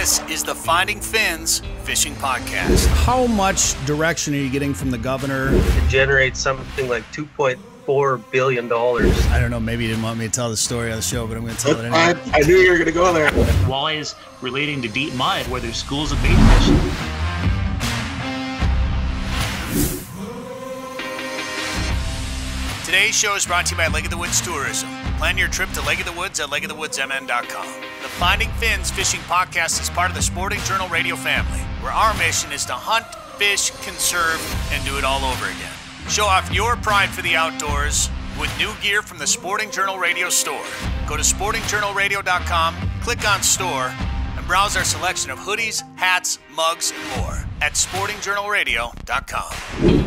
This is the Finding Fins Fishing Podcast. How much direction are you getting from the governor? It generates something like $2.4 billion. I don't know, maybe you didn't want me to tell the story on the show, but I'm going to tell it anyway. I knew you were going to go there. Walleyes relating to Deep Mind, where there's schools of bait fish. Today's show is brought to you by Lake of the Woods Tourism. Plan your trip to Lake of the Woods at LakeoftheWoodsMN.com. The Finding Fins Fishing Podcast is part of the Sporting Journal Radio family, where our mission is to hunt, fish, conserve, and do it all over again. Show off your pride for the outdoors with new gear from the Sporting Journal Radio store. Go to sportingjournalradio.com, click on store, and browse our selection of hoodies, hats, mugs, and more at sportingjournalradio.com.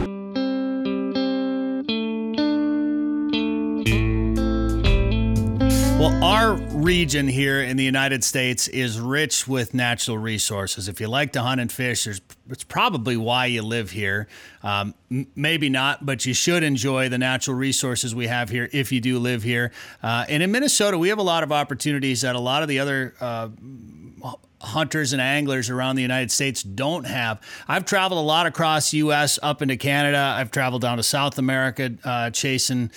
Well, our region here in the United States is rich with natural resources. If you like to hunt and fish, it's probably why you live here. Maybe not, but you should enjoy the natural resources we have here if you do live here. And in Minnesota, we have a lot of opportunities that a lot of the other hunters and anglers around the United States don't have. I've traveled a lot across the U.S. up into Canada. I've traveled down to South America, chasing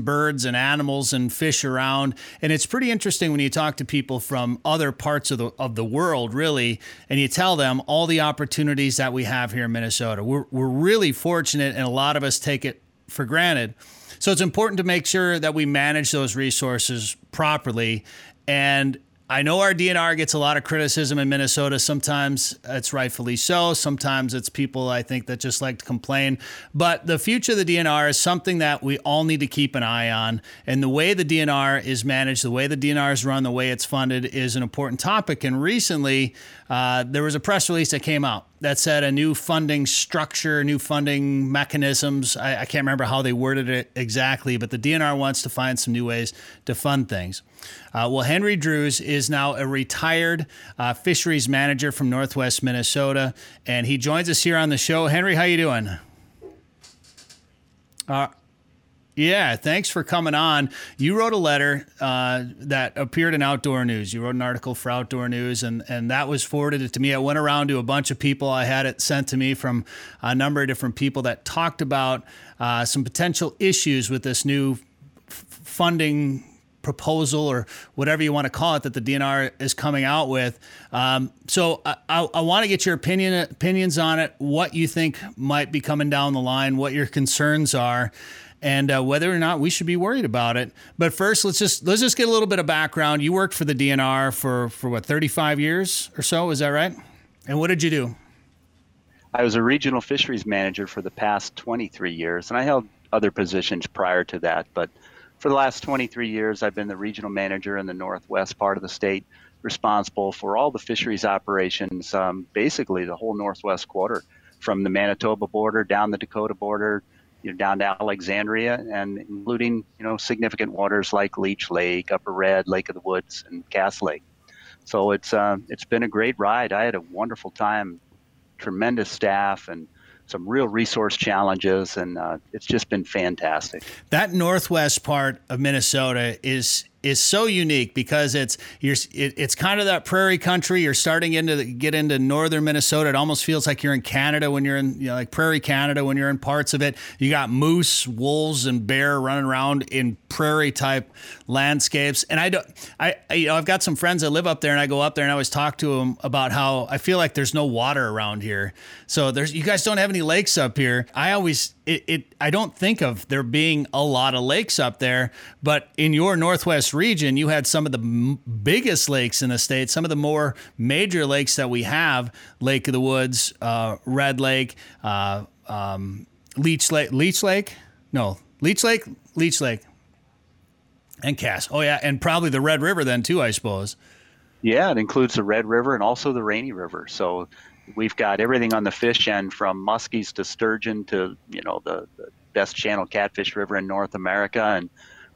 birds and animals and fish around. And it's pretty interesting when you talk to people from other parts of the world, really, and you tell them all the opportunities that we have here in Minnesota. We're really fortunate, and a lot of us take it for granted. So it's important to make sure that we manage those resources properly. And I know our DNR gets a lot of criticism in Minnesota. Sometimes it's rightfully so. Sometimes it's people, I think, that just like to complain. But the future of the DNR is something that we all need to keep an eye on. And the way the DNR is managed, the way the DNR is run, the way it's funded is an important topic. And recently, there was a press release that came out that said a new funding structure, new funding mechanisms. I can't remember how they worded it exactly, but the DNR wants to find some new ways to fund things. Well, Henry Drewes is now a retired fisheries manager from Northwest Minnesota, and he joins us here on the show. Henry, how you doing? Yeah, thanks for coming on. You wrote a letter that appeared in Outdoor News. You wrote an article for Outdoor News, and that was forwarded to me. I went around to a bunch of people. I had it sent to me from a number of different people that talked about some potential issues with this new funding proposal or whatever you want to call it that the DNR is coming out with. So I want to get your opinions on it, what you think might be coming down the line, what your concerns are, and whether or not we should be worried about it. But first, let's just get a little bit of background. You worked for the DNR for what, 35 years or so, is that right? And what did you do? I was a regional fisheries manager for the past 23 years, and I held other positions prior to that, but for the last 23 years, I've been the regional manager in the northwest part of the state, responsible for all the fisheries operations, basically the whole northwest quarter, from the Manitoba border, down the Dakota border, down to Alexandria, and including significant waters like Leech Lake, Upper Red, Lake of the Woods, and Cass Lake. So it's been a great ride. I had a wonderful time, tremendous staff, and some real resource challenges, and it's just been fantastic. That northwest part of Minnesota is so unique because it's kind of that prairie country. You're starting to get into northern Minnesota. It almost feels like you're in Canada when you're in like prairie Canada when you're in parts of it. You got moose, wolves, and bear running around in prairie type landscapes. And I've got some friends that live up there, and I go up there and I always talk to them about how I feel like there's no water around here. So you guys don't have any lakes up here. I don't think of there being a lot of lakes up there, but in your northwest region, you had some of the biggest lakes in the state, some of the more major lakes that we have: Lake of the Woods, Red Lake, Leech Lake, and Cass. Oh yeah, and probably the Red River then too, I suppose. Yeah, it includes the Red River and also the Rainy River. So we've got everything on the fish end, from muskies to sturgeon to, the best channel catfish river in North America, and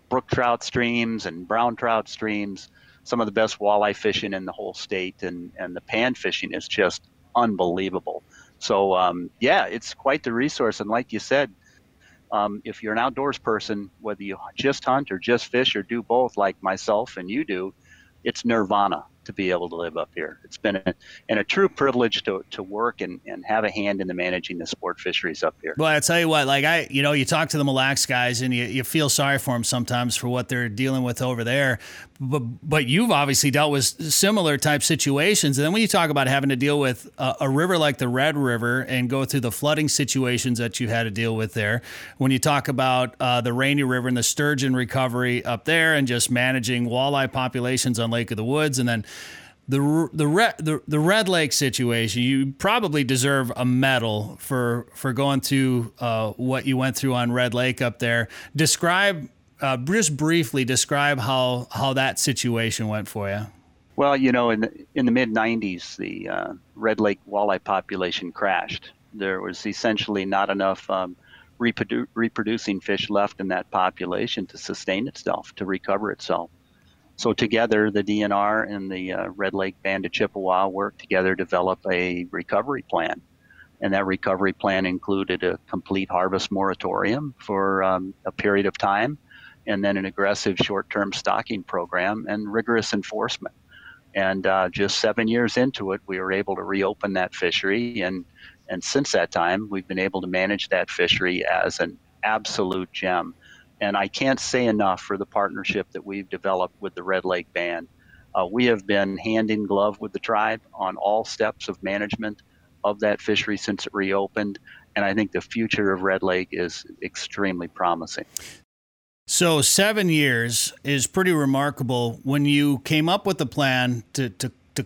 brook trout streams and brown trout streams, some of the best walleye fishing in the whole state, and the pan fishing is just unbelievable. So, it's quite the resource. And like you said, if you're an outdoors person, whether you just hunt or just fish or do both like myself and you do, it's nirvana to be able to live up here. It's been a true privilege to work and have a hand in the managing the sport fisheries up here. Well, I tell you what, like you talk to the Mille Lacs guys and you feel sorry for them sometimes for what they're dealing with over there. But you've obviously dealt with similar type situations. And then when you talk about having to deal with a river like the Red River and go through the flooding situations that you had to deal with there, when you talk about the Rainy River and the sturgeon recovery up there and just managing walleye populations on Lake of the Woods, and then the Red Lake situation, you probably deserve a medal for going through what you went through on Red Lake up there. Just briefly describe how that situation went for you. Well, in the mid 90s, the Red Lake walleye population crashed. There was essentially not enough reproducing fish left in that population to sustain itself, to recover itself. So together, the DNR and the Red Lake Band of Chippewa worked together to develop a recovery plan. And that recovery plan included a complete harvest moratorium for a period of time, and then an aggressive short-term stocking program and rigorous enforcement. And just 7 years into it, we were able to reopen that fishery. And since that time, we've been able to manage that fishery as an absolute gem. And I can't say enough for the partnership that we've developed with the Red Lake Band. We have been hand in glove with the tribe on all steps of management of that fishery since it reopened. And I think the future of Red Lake is extremely promising. So 7 years is pretty remarkable. When you came up with the plan to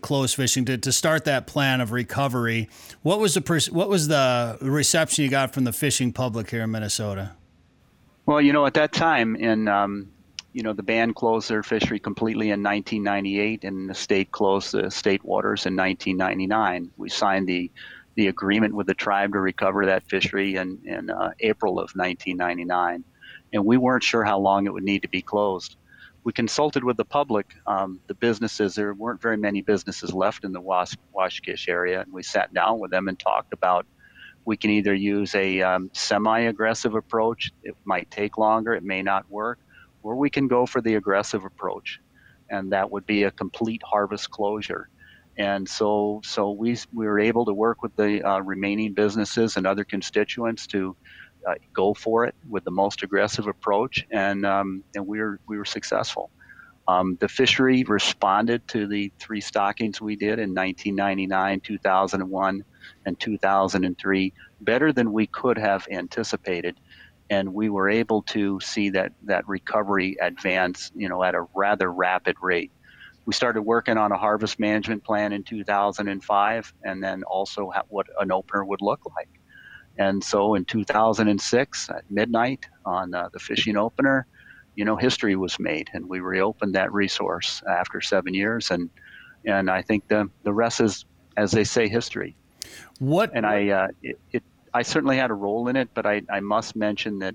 close fishing, to start that plan of recovery, what was the reception you got from the fishing public here in Minnesota? Well, at that time, the band closed their fishery completely in 1998, and the state closed the state waters in 1999. We signed the agreement with the tribe to recover that fishery in April of 1999. And we weren't sure how long it would need to be closed. We consulted with the public, the businesses. There weren't very many businesses left in the Washkish area, and we sat down with them and talked about, we can either use a semi-aggressive approach. It might take longer, it may not work, or we can go for the aggressive approach, and that would be a complete harvest closure. And so we were able to work with the remaining businesses and other constituents to go for it with the most aggressive approach, and we were successful. The fishery responded to the three stockings we did in 1999, 2001, and 2003 better than we could have anticipated, and we were able to see that recovery advance, at a rather rapid rate. We started working on a harvest management plan in 2005, and then also what an opener would look like. And so in 2006, at midnight on the fishing opener, history was made, and we reopened that resource after 7 years. And I think the rest is, as they say, history. I certainly had a role in it, but I must mention that,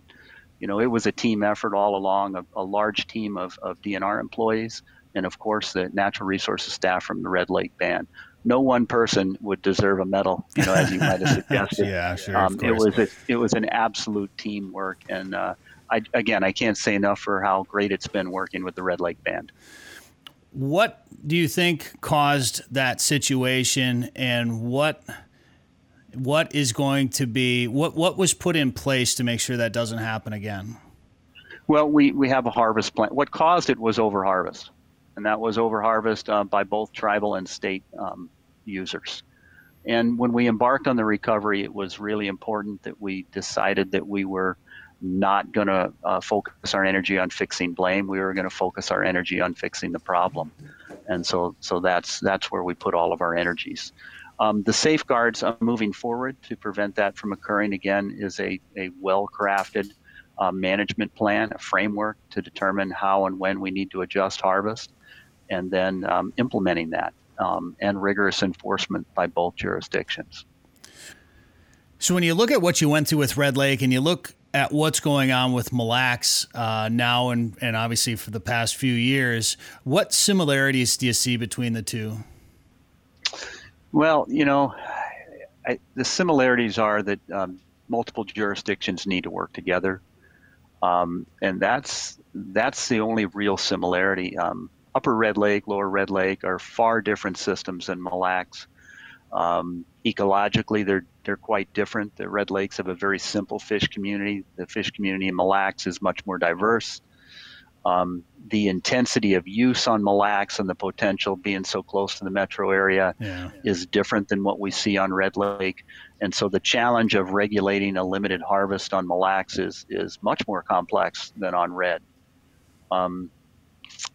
it was a team effort all along, a large team of DNR employees, and of course the natural resources staff from the Red Lake Band. No one person would deserve a medal, as you might have suggested. Yeah, sure. It was an absolute teamwork, and I can't say enough for how great it's been working with the Red Lake Band. What do you think caused that situation, and what is going to be what was put in place to make sure that doesn't happen again? Well, we have a harvest plan. What caused it was overharvest. And that was overharvest by both tribal and state users. And when we embarked on the recovery, it was really important that we decided that we were not going to focus our energy on fixing blame. We were going to focus our energy on fixing the problem. And so that's where we put all of our energies. The safeguards moving forward to prevent that from occurring again is a well-crafted management plan, a framework to determine how and when we need to adjust harvest, and then implementing that and rigorous enforcement by both jurisdictions. So when you look at what you went through with Red Lake and you look at what's going on with Mille Lacs now and obviously for the past few years, what similarities do you see between the two? Well, the similarities are that multiple jurisdictions need to work together. And that's the only real similarity. Upper Red Lake, Lower Red Lake are far different systems than Mille Lacs. Ecologically, they're quite different. The Red Lakes have a very simple fish community. The fish community in Mille Lacs is much more diverse. The intensity of use on Mille Lacs and the potential being so close to the metro area is different than what we see on Red Lake. And so the challenge of regulating a limited harvest on Mille Lacs is much more complex than on Red.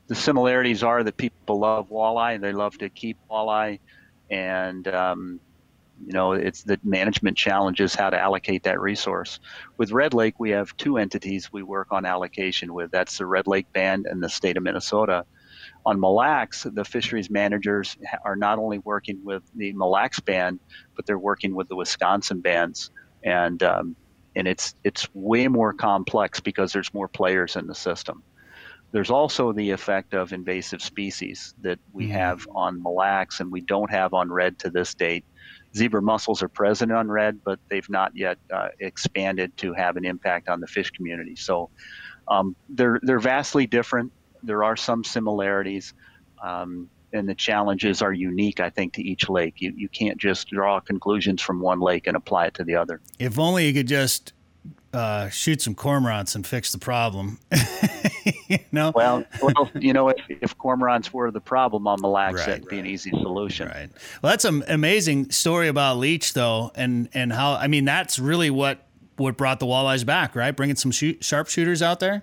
The similarities are that people love walleye. They love to keep walleye. And, you know, it's the management challenge is how to allocate that resource. With Red Lake, we have two entities we work on allocation with. That's the Red Lake Band and the state of Minnesota. On Mille Lacs, the fisheries managers are not only working with the Mille Lacs Band, but they're working with the Wisconsin bands. And it's way more complex because there's more players in the system. There's also the effect of invasive species that we have on Mille Lacs and we don't have on Red to this date. Zebra mussels are present on Red, but they've not yet expanded to have an impact on the fish community. So they're vastly different. There are some similarities, and the challenges are unique, I think, to each lake. You can't just draw conclusions from one lake and apply it to the other. If only you could just shoot some cormorants and fix the problem. You know? Well, you know, if cormorants were the problem on Mille Lacs, that'd be an easy solution. Right. Well, that's an amazing story about Leech, though, and how, I mean, that's really what brought the walleyes back, right? Bringing some sharpshooters out there?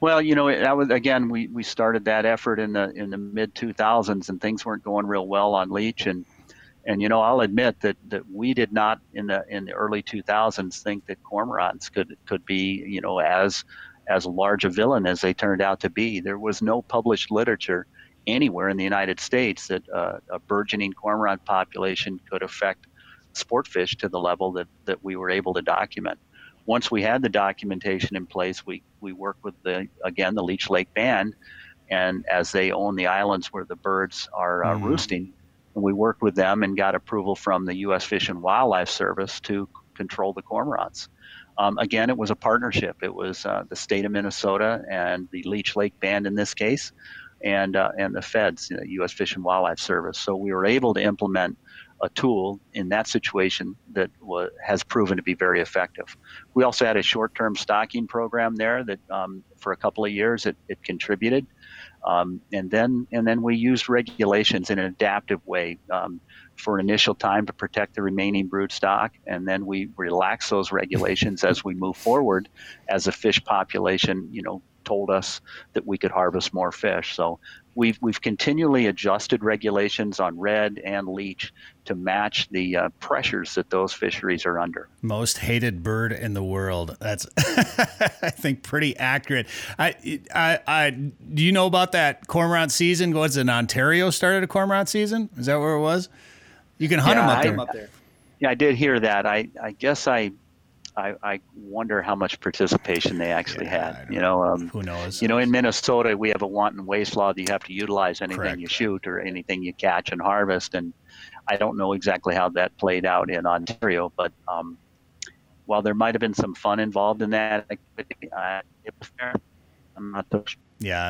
Well, you know, that was, again, we started that effort in the mid-2000s, and things weren't going real well on Leech, and you know, I'll admit that we did not in the early 2000s think that cormorants could be, you know, as large a villain as they turned out to be. There was no published literature anywhere in the United States that a burgeoning cormorant population could affect sport fish to the level that we were able to document. Once we had the documentation in place, we worked with the Leech Lake Band, and as they own the islands where the birds are roosting, and we worked with them and got approval from the U.S. Fish and Wildlife Service to control the cormorants. Again, it was a partnership. It was the state of Minnesota and the Leech Lake Band in this case, and the feds, you know, U.S. Fish and Wildlife Service. So we were able to implement a tool in that situation that has proven to be very effective. We also had a short-term stocking program there that for a couple of years it contributed. And then we used regulations in an adaptive way for an initial time to protect the remaining brood stock. And then we relaxed those regulations as we move forward as a fish population, you know, told us that we could harvest more fish. So we've continually adjusted regulations on Red and Leech to match the pressures that those fisheries are under. Most hated bird in the world. That's I think pretty accurate. I do you know about that cormorant season? Was it in Ontario started a cormorant season? Is that where it was? You can hunt them up there. Yeah, I did hear that. I guess I wonder how much participation they actually had. You know, who knows? You know, in Minnesota, we have a wanton waste law that you have to utilize anything you shoot or anything you catch and harvest. And I don't know exactly how that played out in Ontario, but while there might have been some fun involved in that, it was fair. I'm not so sure. Yeah,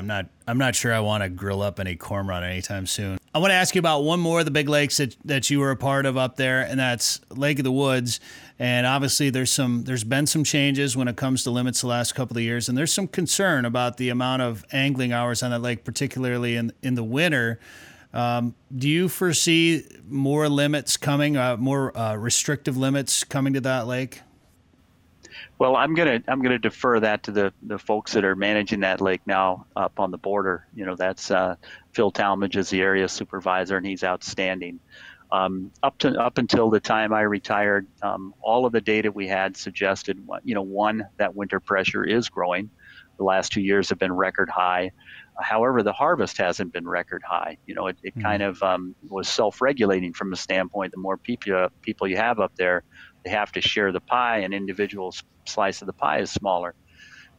I'm not sure I want to grill up any cormorant anytime soon. I want to ask you about one more of the big lakes that you were a part of up there, and that's Lake of the Woods. And obviously there's been some changes when it comes to limits the last couple of years, and there's some concern about the amount of angling hours on that lake, particularly in the winter. Do you foresee more limits coming, more restrictive limits coming to that lake? Well, I'm gonna defer that to the folks that are managing that lake now up on the border. You know, that's Phil Talmadge is the area supervisor, and he's outstanding. Up until the time I retired, all of the data we had suggested, you know, one, that winter pressure is growing. The last 2 years have been record high. However, the harvest hasn't been record high. You know, it kind of was self-regulating from the standpoint. The more people you have up there, they have to share the pie. An individual slice of the pie is smaller.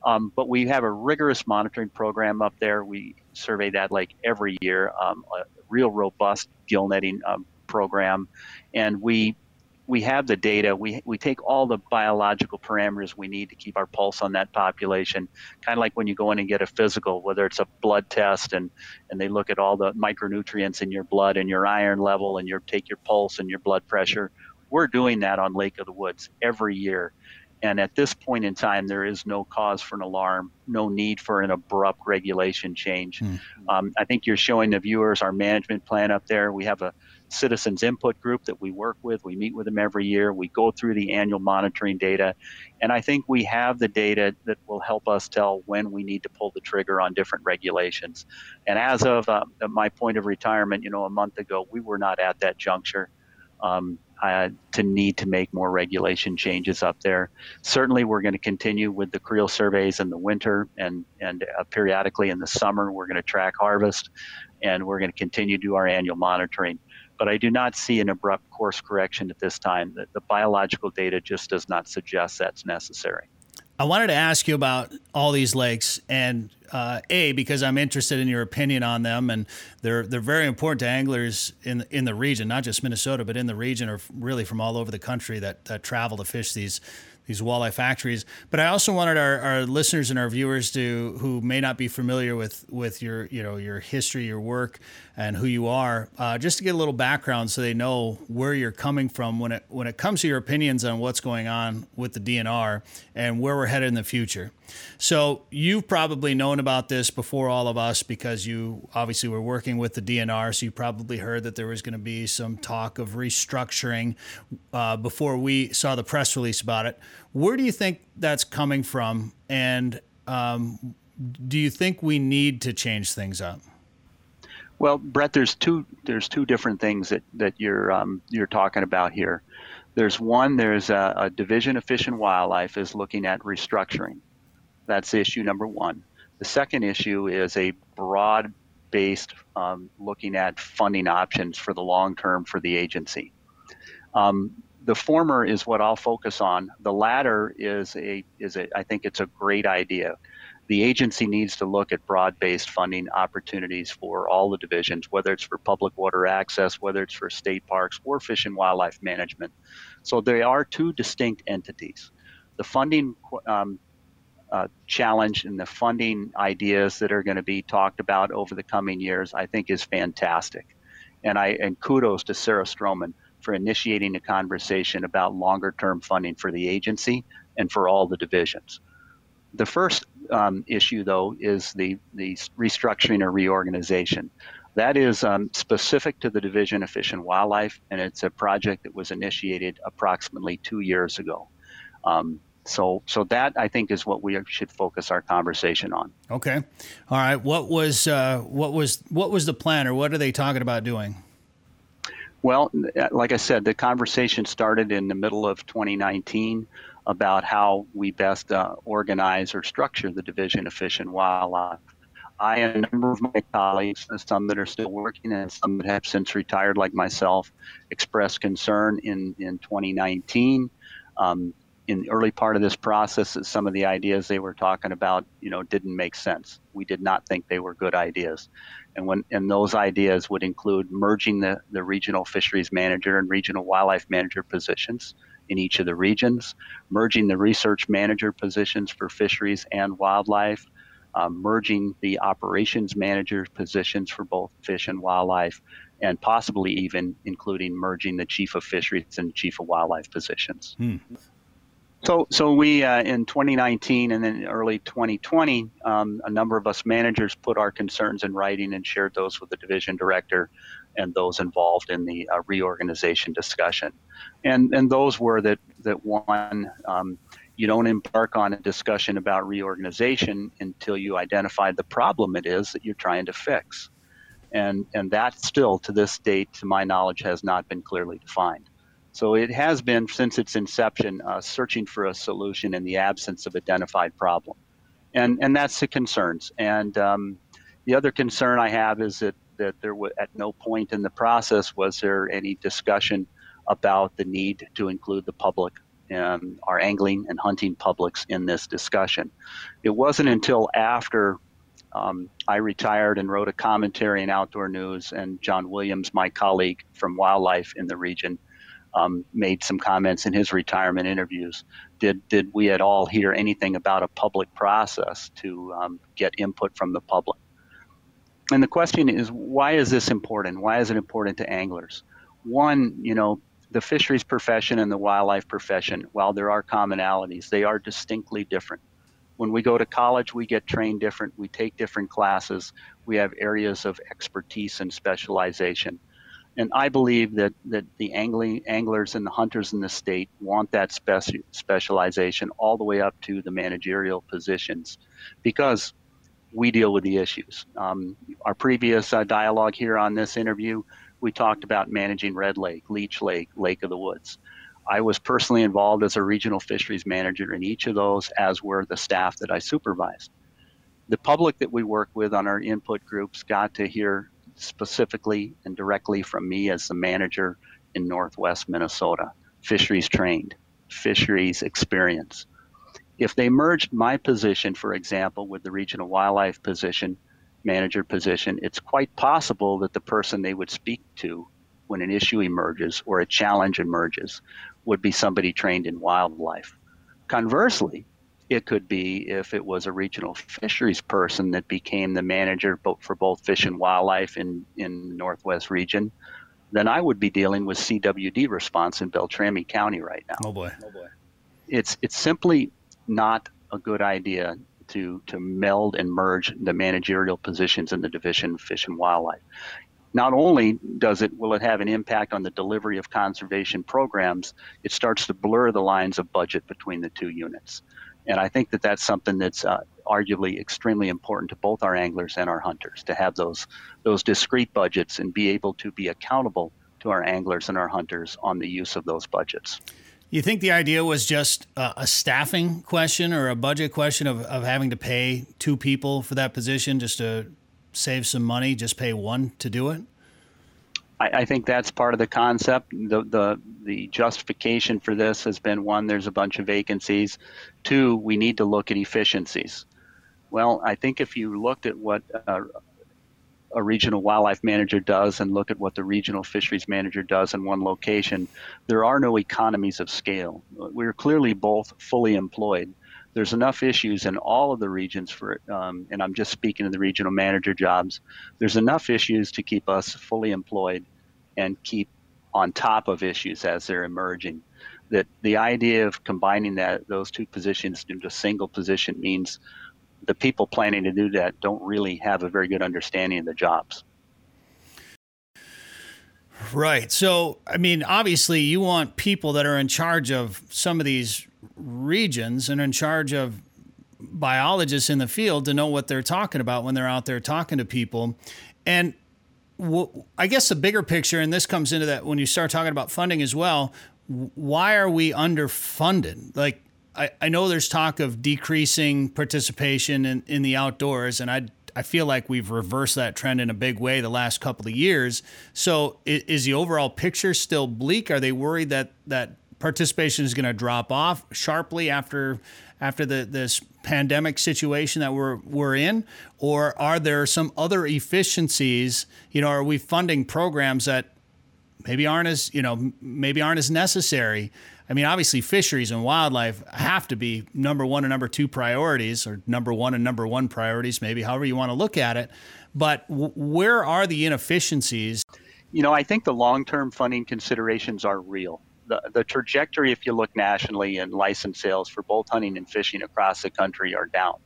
But we have a rigorous monitoring program up there. We survey that lake every year, a real robust gill netting program. And we we have the data. We take all the biological parameters we need to keep our pulse on that population, kind of like when you go in and get a physical, whether it's a blood test and they look at all the micronutrients in your blood and your iron level and your take your pulse and your blood pressure. We're doing that on Lake of the Woods every year. And at this point in time, there is no cause for an alarm, no need for an abrupt regulation change. Mm-hmm. I think you're showing the viewers our management plan up there. We have a citizens input group that we work with. We meet with them every year. We go through the annual monitoring data. And I think we have the data that will help us tell when we need to pull the trigger on different regulations. And as of my point of retirement, a month ago, we were not at that juncture. To need to make more regulation changes up there. Certainly, we're going to continue with the creel surveys in the winter and periodically in the summer, we're going to track harvest and we're going to continue to do our annual monitoring. But I do not see an abrupt course correction at this time. The biological data just does not suggest that's necessary. I wanted to ask you about all these lakes and because I'm interested in your opinion on them, and they're very important to anglers in the region, not just Minnesota, but in the region, or really from all over the country that travel to fish these walleye factories. But I also wanted our listeners and our viewers who may not be familiar with your history, your work, and who you are, just to get a little background so they know where you're coming from when it comes to your opinions on what's going on with the DNR and where we're headed in the future. So you've probably known about this before all of us because you obviously were working with the DNR. So you probably heard that there was going to be some talk of restructuring before we saw the press release about it. Where do you think that's coming from? And do you think we need to change things up? Well, Brett, there's two different things that you're talking about here. There's one, there's a Division of Fish and Wildlife is looking at restructuring. That's issue number one. The second issue is a broad-based looking at funding options for the long term for the agency. The former is what I'll focus on. The latter is I think it's a great idea. The agency needs to look at broad-based funding opportunities for all the divisions, whether it's for public water access, whether it's for state parks or fish and wildlife management. So they are two distinct entities. The funding challenge and the funding ideas that are going to be talked about over the coming years, I think, is fantastic. And kudos to Sarah Stroman for initiating a conversation about longer-term funding for the agency and for all the divisions. The first issue, though, is the restructuring or reorganization. That is specific to the Division of Fish and Wildlife, and it's a project that was initiated approximately 2 years ago. So that, I think, is what we should focus our conversation on. Okay. All right. What was the plan, or what are they talking about doing? Well, like I said, the conversation started in the middle of 2019 about how we best organize or structure the Division of Fish and Wildlife. I and a number of my colleagues, some that are still working and some that have since retired like myself, expressed concern in 2019. In the early part of this process, some of the ideas they were talking about, didn't make sense. We did not think they were good ideas. And those ideas would include merging the regional fisheries manager and regional wildlife manager positions in each of the regions, merging the research manager positions for fisheries and wildlife, merging the operations manager positions for both fish and wildlife, and possibly even including merging the chief of fisheries and chief of wildlife positions. Hmm. So we, in 2019 and then early 2020, a number of us managers put our concerns in writing and shared those with the division director and those involved in the reorganization discussion. And those were that one, you don't embark on a discussion about reorganization until you identify the problem it is that you're trying to fix. And that still, to this date, to my knowledge, has not been clearly defined. So it has been, since its inception, searching for a solution in the absence of identified problem. And that's the concerns. And the other concern I have is that there was, at no point in the process was there any discussion about the need to include the public and our angling and hunting publics in this discussion. It wasn't until after I retired and wrote a commentary in Outdoor News, and John Williams, my colleague from Wildlife in the region, made some comments in his retirement interviews. Did we at all hear anything about a public process to get input from the public? And the question is, why is this important? Why is it important to anglers? One, you know, the fisheries profession and the wildlife profession, while there are commonalities, they are distinctly different. When we go to college, we get trained different. We take different classes. We have areas of expertise and specialization. And I believe that the anglers and the hunters in the state want that specialization all the way up to the managerial positions, because we deal with the issues. Our previous dialogue here on this interview, we talked about managing Red Lake, Leech Lake, Lake of the Woods. I was personally involved as a regional fisheries manager in each of those, as were the staff that I supervised. The public that we work with on our input groups got to hear specifically and directly from me as the manager in Northwest Minnesota, fisheries trained, fisheries experience. If they merged my position, for example, with the regional wildlife position, manager position, it's quite possible that the person they would speak to when an issue emerges or a challenge emerges would be somebody trained in wildlife. Conversely, it could be if it was a regional fisheries person that became the manager for both fish and wildlife in the Northwest region, then I would be dealing with CWD response in Beltrami County right now. Oh boy. It's simply not a good idea to meld and merge the managerial positions in the Division of Fish and Wildlife. Not only will it have an impact on the delivery of conservation programs, it starts to blur the lines of budget between the two units. And I think that that's something that's arguably extremely important to both our anglers and our hunters, to have those discrete budgets and be able to be accountable to our anglers and our hunters on the use of those budgets. You think the idea was just a staffing question or a budget question of having to pay two people for that position just to save some money, just pay one to do it? I think that's part of the concept. The justification for this has been, one, there's a bunch of vacancies. Two, we need to look at efficiencies. Well, I think if you looked at what a regional wildlife manager does and look at what the regional fisheries manager does in one location, there are no economies of scale. We're clearly both fully employed. There's enough issues in all of the regions for, and I'm just speaking of the regional manager jobs, there's enough issues to keep us fully employed and keep on top of issues as they're emerging. That the idea of combining those two positions into a single position means the people planning to do that don't really have a very good understanding of the jobs. Right. So, I mean, obviously you want people that are in charge of some of these regions and in charge of biologists in the field to know what they're talking about when they're out there talking to people. And I guess the bigger picture, and this comes into that when you start talking about funding as well, why are we underfunded? Like, I know there's talk of decreasing participation in the outdoors, and I feel like we've reversed that trend in a big way the last couple of years. So is the overall picture still bleak? Are they worried that participation is going to drop off sharply after this pandemic situation that we're in? Or are there some other efficiencies? You know, are we funding programs that maybe aren't as necessary? I mean, obviously fisheries and wildlife have to be number one and number one priorities, maybe however you want to look at it. But where are the inefficiencies? You know, I think the long-term funding considerations are real. The trajectory, if you look nationally, and license sales for both hunting and fishing across the country are down.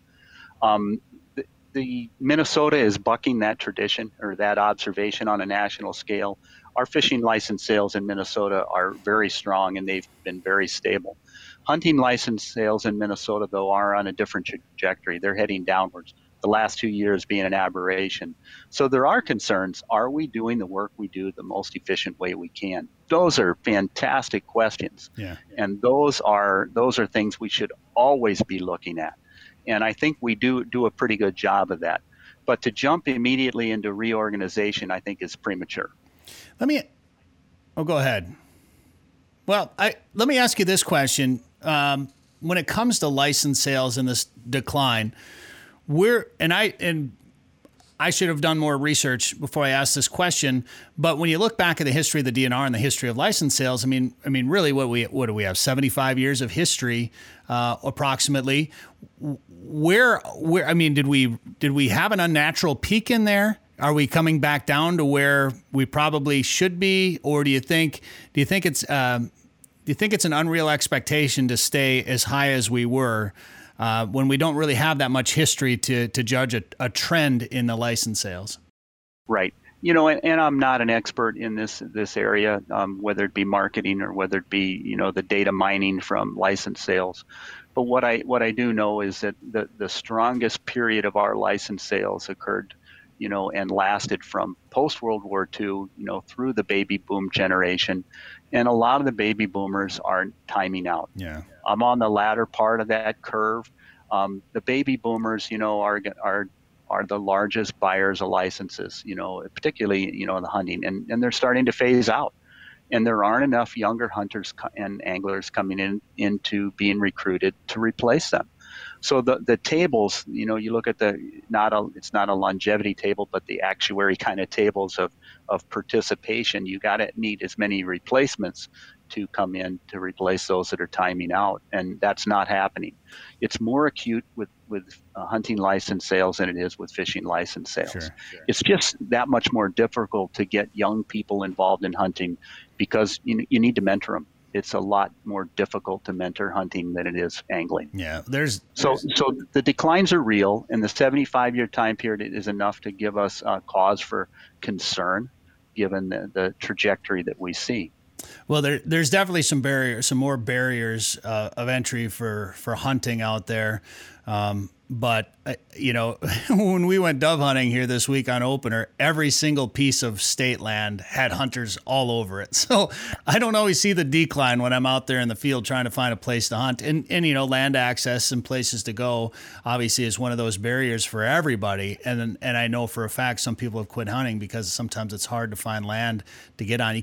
The Minnesota is bucking that tradition or that observation on a national scale. Our fishing license sales in Minnesota are very strong, and they've been very stable. Hunting license sales in Minnesota, though, are on a different trajectory. They're heading downwards, the last 2 years being an aberration. So there are concerns. Are we doing the work we do the most efficient way we can? Those are fantastic questions. Yeah. And those are things we should always be looking at. And I think we do a pretty good job of that. But to jump immediately into reorganization, I think, is premature. Go ahead. Well, let me ask you this question. When it comes to license sales and this decline, I should have done more research before I asked this question. But when you look back at the history of the DNR and the history of license sales, I mean, really, what do we have? 75 years of history, approximately. Where? I mean, did we have an unnatural peak in there? Are we coming back down to where we probably should be, or do you think it's an unreal expectation to stay as high as we were? When we don't really have that much history to judge a trend in the license sales. Right. You know, and I'm not an expert in this area, whether it be marketing or whether it be, you know, the data mining from license sales. But what I do know is that the strongest period of our license sales occurred, you know, and lasted from post-World War II, you know, through the baby boom generation. And a lot of the baby boomers are timing out. Yeah. I'm on the latter part of that curve. The baby boomers, you know, are the largest buyers of licenses, you know, particularly, you know, in the hunting. And they're starting to phase out. And there aren't enough younger hunters and anglers coming into being recruited to replace them. So the tables, you know, you look at it's not a longevity table, but the actuary kind of tables of participation. You got to need as many replacements to come in to replace those that are timing out, and that's not happening. It's more acute with hunting license sales than it is with fishing license sales. Sure. It's just that much more difficult to get young people involved in hunting because you need to mentor them. It's a lot more difficult to mentor hunting than it is angling. Yeah, so the declines are real, and the 75-year time period is enough to give us a cause for concern, given the trajectory that we see. Well, there's definitely some more barriers of entry for hunting out there. But, you know, when we went dove hunting here this week on opener, every single piece of state land had hunters all over it. So I don't always see the decline when I'm out there in the field trying to find a place to hunt. And you know, land access and places to go obviously is one of those barriers for everybody. And I know for a fact some people have quit hunting because sometimes it's hard to find land to get on.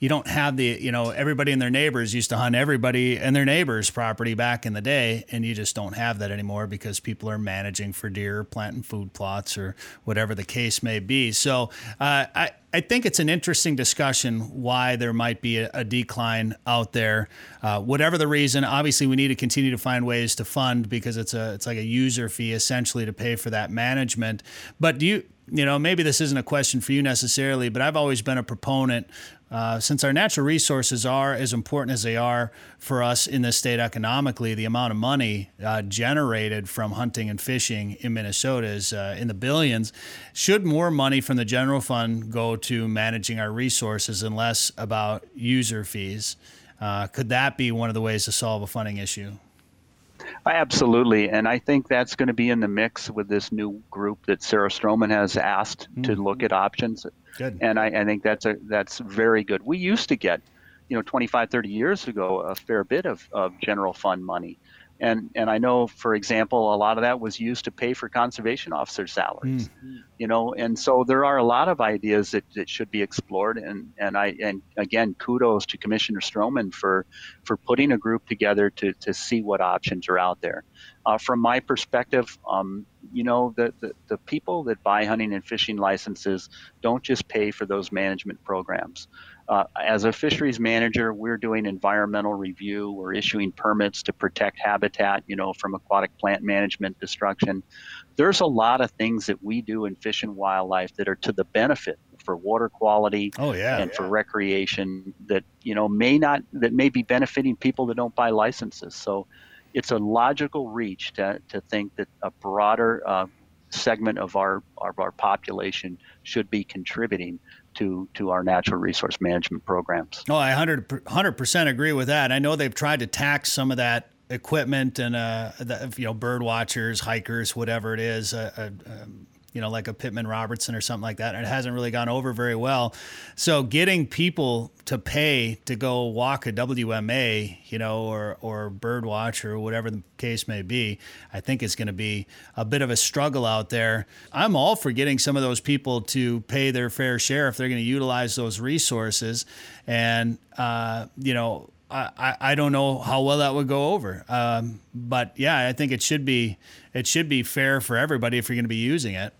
You don't have everybody and their neighbors used to hunt everybody and their neighbor's property back in the day, and you just don't have that anymore because people are managing for deer, planting food plots, or whatever the case may be. So I think it's an interesting discussion why there might be a decline out there. Whatever the reason, obviously we need to continue to find ways to fund because it's like a user fee essentially to pay for that management. But you know, maybe this isn't a question for you necessarily, but I've always been a proponent since our natural resources are as important as they are for us in this state economically, the amount of money generated from hunting and fishing in Minnesota is in the billions. Should more money from the general fund go to managing our resources and less about user fees? Could that be one of the ways to solve a funding issue? Absolutely. And I think that's going to be in the mix with this new group that Sarah Stroman has asked to look at options. Good. And I think that's very good. We used to get, you know, 25, 30 years ago, a fair bit of general fund money. And I know, for example, a lot of that was used to pay for conservation officer salaries, you know, and so there are a lot of ideas that should be explored. And again, kudos to Commissioner Stroman for putting a group together to see what options are out there. From my perspective, you know, the people that buy hunting and fishing licenses don't just pay for those management programs. As a fisheries manager, we're doing environmental review. We're issuing permits to protect habitat, you know, from aquatic plant management destruction. There's a lot of things that we do in Fish and Wildlife that are to the benefit for water quality for recreation that, you know, may be benefiting people that don't buy licenses. So it's a logical reach to think that a broader segment of our population should be contributing to our natural resource management programs. Oh, I 100% agree with that. I know they've tried to tax some of that equipment and, you know, bird watchers, hikers, whatever it is, you know, like a Pittman-Robertson or something like that. And it hasn't really gone over very well. So getting people to pay to go walk a WMA, you know, or bird watch or whatever the case may be, I think it's going to be a bit of a struggle out there. I'm all for getting some of those people to pay their fair share if they're going to utilize those resources. And, you know, I don't know how well that would go over. But yeah, I think it should be fair for everybody if you're going to be using it.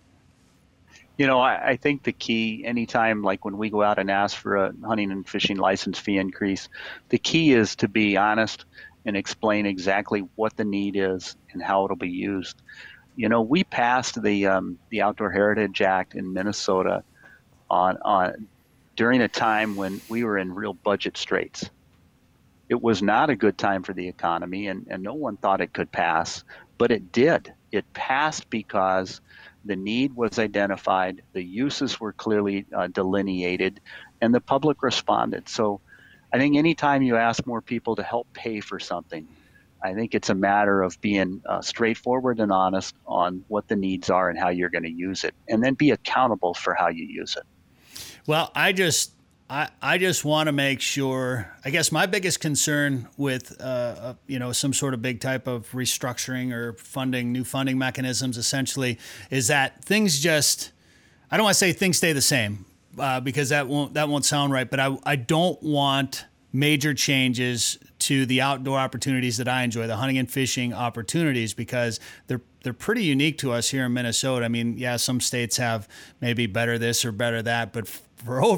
You know, I think the key anytime, like when we go out and ask for a hunting and fishing license fee increase, the key is to be honest and explain exactly what the need is and how it'll be used. You know, we passed the Outdoor Heritage Act in Minnesota on during a time when we were in real budget straits. It was not a good time for the economy, and no one thought it could pass, but it did. It passed because the need was identified, the uses were clearly delineated, and the public responded. So I think anytime you ask more people to help pay for something, I think it's a matter of being straightforward and honest on what the needs are and how you're going to use it, and then be accountable for how you use it. Well, I just want to make sure, I guess my biggest concern with, you know, some sort of big type of restructuring or funding, new funding mechanisms, essentially, is that things just, I don't want to say things stay the same because that won't sound right, but I don't want major changes to the outdoor opportunities that I enjoy, the hunting and fishing opportunities, because they're pretty unique to us here in Minnesota. I mean, yeah, some states have maybe better this or better that, but for a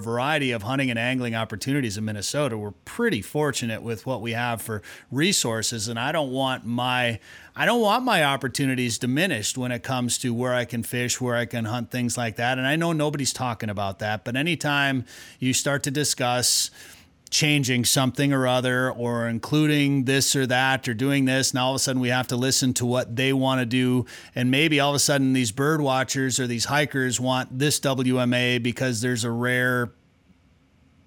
variety of hunting and angling opportunities in Minnesota, we're pretty fortunate with what we have for resources. And I don't want my opportunities diminished when it comes to where I can fish, where I can hunt, things like that. And I know nobody's talking about that, but anytime you start to discuss changing something or other, or including this or that, or doing this, and all of a sudden we have to listen to what they want to do, and maybe all of a sudden these bird watchers or these hikers want this WMA because there's a rare,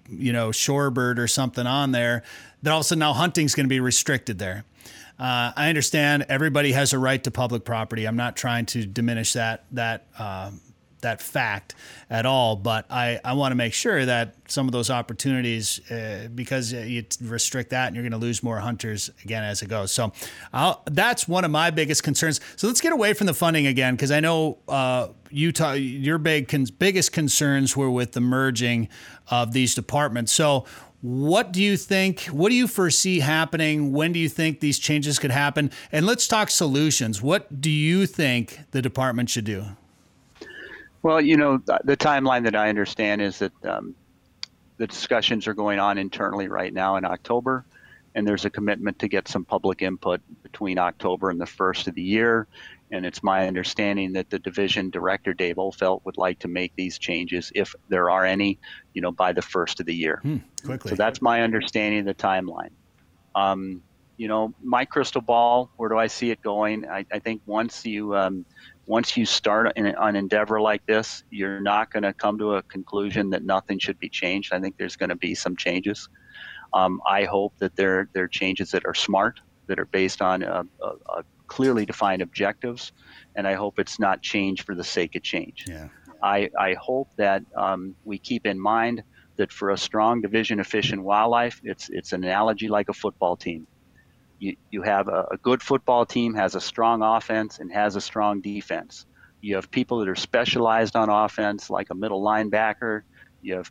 you know, shorebird or something on there, then all of a sudden now hunting's going to be restricted there. I understand everybody has a right to public property. I'm not trying to diminish that fact at all, but I want to make sure that some of those opportunities, because you restrict that and you're going to lose more hunters again as it goes. So that's one of my biggest concerns. So let's get away from the funding again, because I know Utah, your biggest concerns were with the merging of these departments. So what do you foresee happening? When do you think these changes could happen? And let's talk solutions. What do you think the department should do? Well, you know, the timeline that I understand is that the discussions are going on internally right now in October, and there's a commitment to get some public input between October and the first of the year. And it's my understanding that the division director, Dave Olfelt, would like to make these changes, if there are any, you know, by the first of the year. Quickly. So that's my understanding of the timeline. You know, my crystal ball, where do I see it going? I think once you start an endeavor like this, you're not going to come to a conclusion that nothing should be changed. I think there's going to be some changes. I hope that there are changes that are smart, that are based on a clearly defined objectives, and I hope it's not change for the sake of change. Yeah. I hope that we keep in mind that for a strong division of Fish and Wildlife, it's an analogy like a football team. You have a good football team, has a strong offense and has a strong defense. You have people that are specialized on offense, like a middle linebacker. You have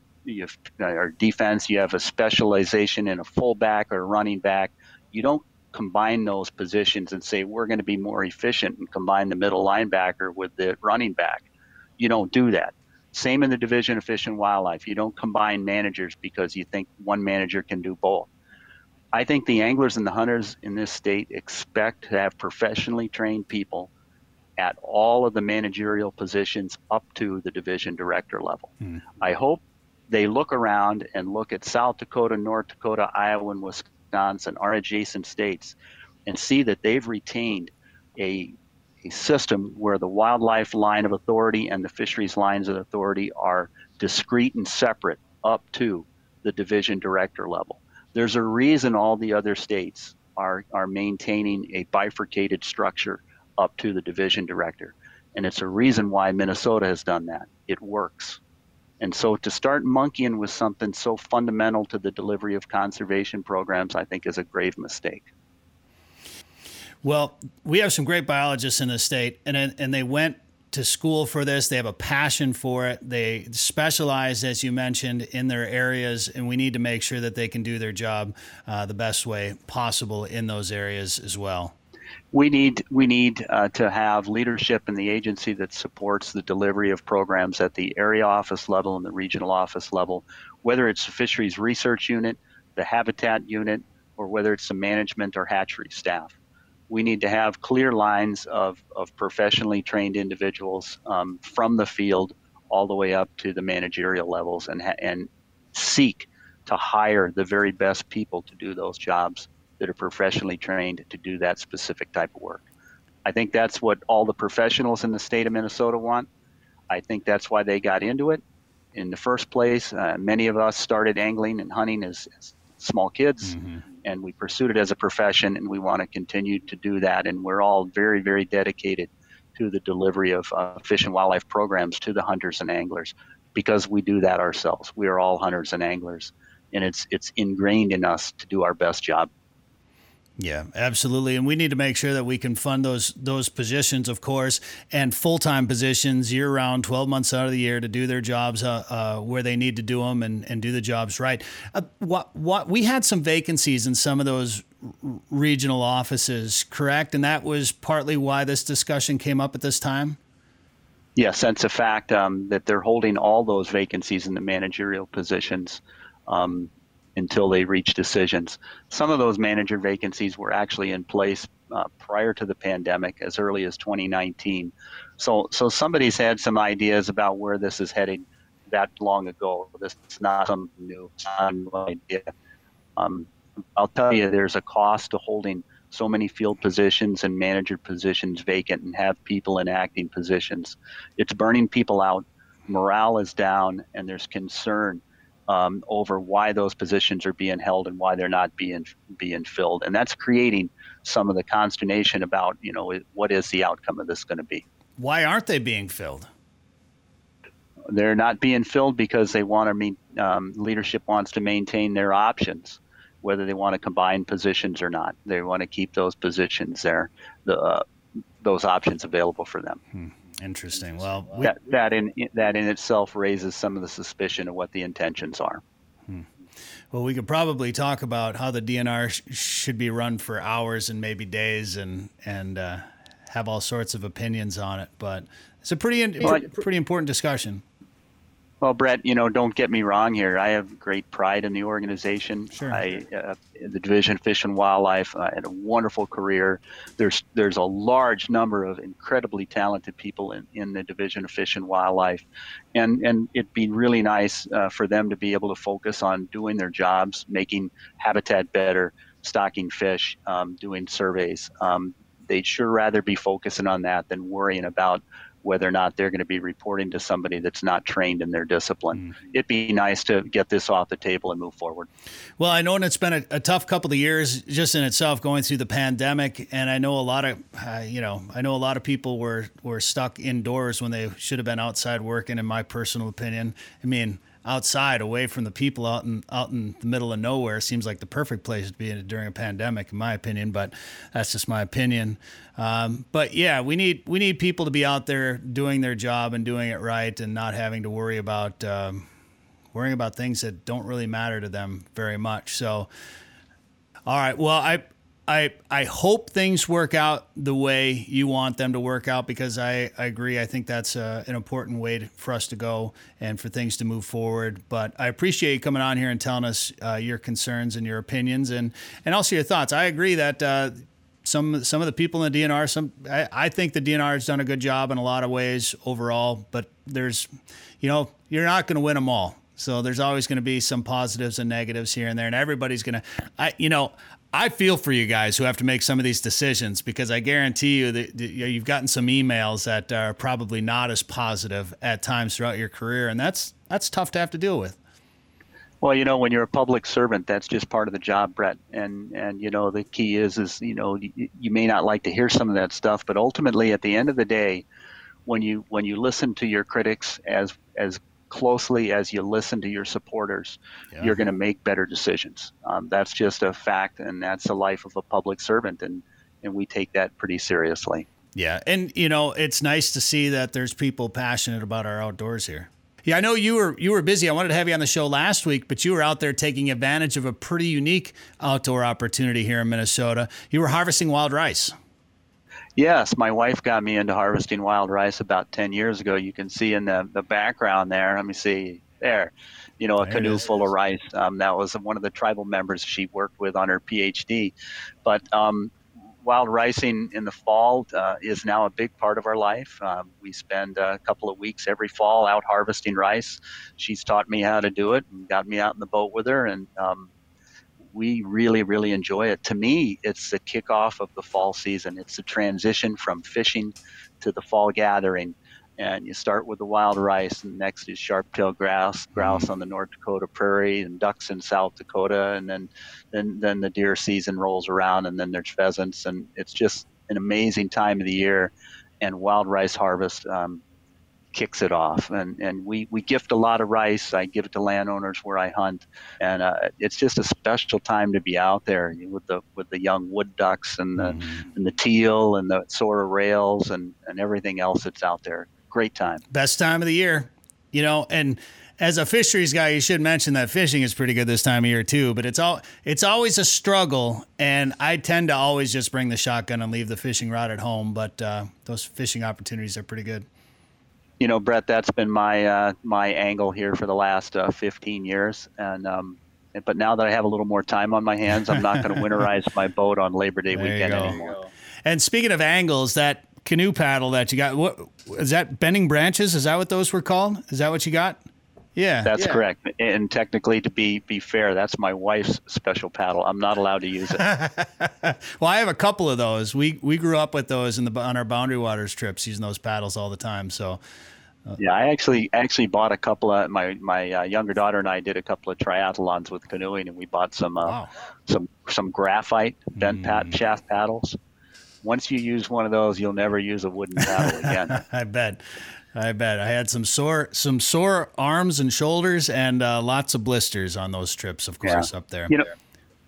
or defense. You have a specialization in a fullback or a running back. You don't combine those positions and say we're going to be more efficient and combine the middle linebacker with the running back. You don't do that. Same in the division of Fish and Wildlife. You don't combine managers because you think one manager can do both. I think the anglers and the hunters in this state expect to have professionally trained people at all of the managerial positions up to the division director level. Mm. I hope they look around and look at South Dakota, North Dakota, Iowa, and Wisconsin, our adjacent states, and see that they've retained a system where the wildlife line of authority and the fisheries lines of authority are discrete and separate up to the division director level. There's a reason all the other states are maintaining a bifurcated structure up to the division director. And it's a reason why Minnesota has done that. It works. And so to start monkeying with something so fundamental to the delivery of conservation programs, I think is a grave mistake. Well, we have some great biologists in the state, and they went to school for this. They have a passion for it. They specialize, as you mentioned, in their areas, and we need to make sure that they can do their job the best way possible in those areas as well. We need to have leadership in the agency that supports the delivery of programs at the area office level and the regional office level, whether it's the fisheries research unit, the habitat unit, or whether it's the management or hatchery staff. We need to have clear lines of professionally trained individuals from the field all the way up to the managerial levels and seek to hire the very best people to do those jobs that are professionally trained to do that specific type of work. I think that's what all the professionals in the state of Minnesota want. I think that's why they got into it in the first place. Many of us started angling and hunting as small kids, mm-hmm. and we pursued it as a profession, and we want to continue to do that. And we're all very, very dedicated to the delivery of fish and wildlife programs to the hunters and anglers, because we do that ourselves. We are all hunters and anglers, and it's ingrained in us to do our best job. Yeah, absolutely. And we need to make sure that we can fund those positions, of course, and full-time positions year-round, 12 months out of the year, to do their jobs where they need to do them and do the jobs right. We had some vacancies in some of those regional offices, correct? And that was partly why this discussion came up at this time? Yes, that's a fact, that they're holding all those vacancies in the managerial positions until they reach decisions. Some of those manager vacancies were actually in place prior to the pandemic, as early as 2019. So somebody's had some ideas about where this is heading that long ago. This is not something new. It's not a new idea. I'll tell you, there's a cost to holding so many field positions and manager positions vacant and have people in acting positions. It's burning people out. Morale is down, and there's concern over why those positions are being held and why they're not being filled. And that's creating some of the consternation about, what is the outcome of this going to be? Why aren't they being filled? They're not being filled because they want to leadership wants to maintain their options, whether they want to combine positions or not. They want to keep those positions there, those options available for them. Interesting. Well, that in itself raises some of the suspicion of what the intentions are. Well, we could probably talk about how the DNR should be run for hours and maybe days, and have all sorts of opinions on it. But it's a pretty important discussion. Well, Brett, don't get me wrong here. I have great pride in the organization. Sure. The Division of Fish and Wildlife had a wonderful career. There's a large number of incredibly talented people in the Division of Fish and Wildlife. And it'd be really nice for them to be able to focus on doing their jobs, making habitat better, stocking fish, doing surveys. They'd sure rather be focusing on that than worrying about whether or not they're going to be reporting to somebody that's not trained in their discipline. It'd be nice to get this off the table and move forward. Well, I know it's been a tough couple of years just in itself, going through the pandemic. And I know a lot of people were stuck indoors when they should have been outside working, in my personal opinion. I mean, outside, away from the people, out in the middle of nowhere seems like the perfect place to be in during a pandemic, in my opinion. But that's just my opinion. But yeah, we need people to be out there doing their job and doing it right, and not having to worry about things that don't really matter to them very much. So, all right. Well, I hope things work out the way you want them to work out, because I agree. I think that's an important way for us to go and for things to move forward. But I appreciate you coming on here and telling us your concerns and your opinions and also your thoughts. I agree that some of the people in the DNR, I think the DNR has done a good job in a lot of ways overall, but there's, you're not going to win them all. So there's always going to be some positives and negatives here and there, and everybody's going to, I feel for you guys who have to make some of these decisions, because I guarantee you that you've gotten some emails that are probably not as positive at times throughout your career, and that's tough to have to deal with. Well, when you're a public servant, that's just part of the job, Brett. And the key is you may not like to hear some of that stuff, but ultimately, at the end of the day, when you listen to your critics as closely as you listen to your supporters, yeah, you're going to make better decisions. That's just a fact, and that's the life of a public servant, and we take that pretty seriously. Yeah, and it's nice to see that there's people passionate about our outdoors here. Yeah, I know you were busy. I wanted to have you on the show last week, but you were out there taking advantage of a pretty unique outdoor opportunity here in Minnesota. You were harvesting wild rice. Yes, my wife got me into harvesting wild rice about 10 years ago. You can see in the background there, let me see, there, you know, a there canoe full of rice. That was one of the tribal members she worked with on her PhD. But wild ricing in the fall is now a big part of our life. We spend a couple of weeks every fall out harvesting rice. She's taught me how to do it and got me out in the boat with her, and we really, really enjoy it. To me, it's the kickoff of the fall season. It's the transition from fishing to the fall gathering. And you start with the wild rice, and next is sharp-tailed grouse on the North Dakota prairie, and ducks in South Dakota, and then the deer season rolls around, and then there's pheasants, and it's just an amazing time of the year, and wild rice harvest kicks it off. And we gift a lot of rice. I give it to landowners where I hunt, and it's just a special time to be out there with the young wood ducks and the teal and the sora rails and everything else that's out there. Great time. Best time of the year, you know, and as a fisheries guy, you should mention that fishing is pretty good this time of year too, but it's always a struggle. And I tend to always just bring the shotgun and leave the fishing rod at home. But those fishing opportunities are pretty good. You know, Brett, that's been my angle here for the last 15 years. And, but now that I have a little more time on my hands, I'm not going to winterize my boat on Labor Day weekend anymore. And speaking of angles, that canoe paddle that you got, what is that? Bending Branches, is that what those were called? Is that what you got? Yeah, that's correct. And technically, to be fair, that's my wife's special paddle. I'm not allowed to use it. Well, I have a couple of those. We grew up with those on our Boundary Waters trips, using those paddles all the time. So yeah, I actually bought a couple of my younger daughter and I did a couple of triathlons with canoeing, and we bought some graphite bent shaft paddles. Once you use one of those, you'll never use a wooden paddle again. I bet. I had some sore arms and shoulders, and lots of blisters on those trips, of course, up there. You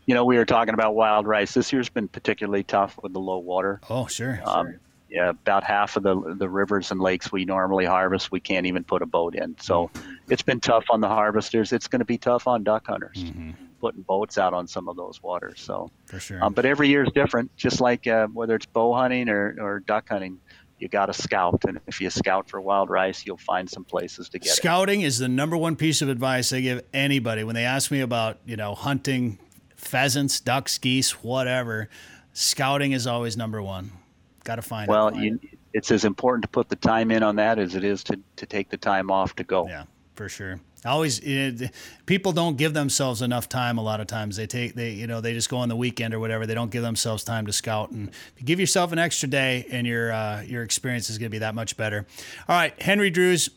know, we were talking about wild rice. This year's been particularly tough with the low water. Oh, sure. Sure. Yeah, about half of the rivers and lakes we normally harvest, we can't even put a boat in. So it's been tough on the harvesters. It's going to be tough on duck hunters. Mm-hmm. Putting boats out on some of those waters. So for sure. But every year is different, just like whether it's bow hunting or duck hunting, you got to scout. And if you scout for wild rice, you'll find some places to get Scouting is the number one piece of advice I give anybody when they ask me about, you know, hunting pheasants, ducks, geese, whatever. Scouting is always number one. Got to find it. Well, it's as important to put the time in on that as it is to take the time off to go. Yeah, for sure. People don't give themselves enough time. A lot of times they just go on the weekend or whatever. They don't give themselves time to scout, and if you give yourself an extra day, and your experience is going to be that much better. All right, Henry Drewes,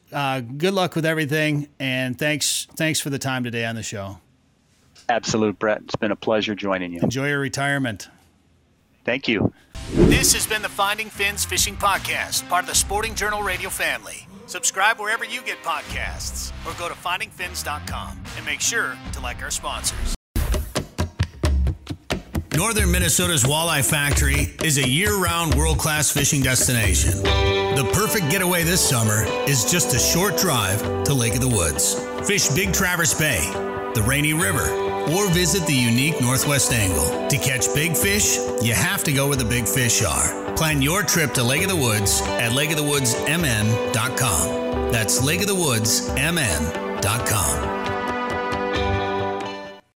good luck with everything. And thanks for the time today on the show. Absolute, Brett. It's been a pleasure joining you. Enjoy your retirement. Thank you. This has been the Finding Fins Fishing Podcast, part of the Sporting Journal Radio family. Subscribe wherever you get podcasts, or go to FindingFins.com, and make sure to like our sponsors. Northern Minnesota's Walleye Factory is a year-round world-class fishing destination. The perfect getaway this summer is just a short drive to Lake of the Woods. Fish Big Traverse Bay, the Rainy River, or visit the unique northwest angle. To catch big fish, you have to go where the big fish are. Plan your trip to Lake of the Woods at LakeoftheWoodsMN.com. That's LakeoftheWoodsMN.com.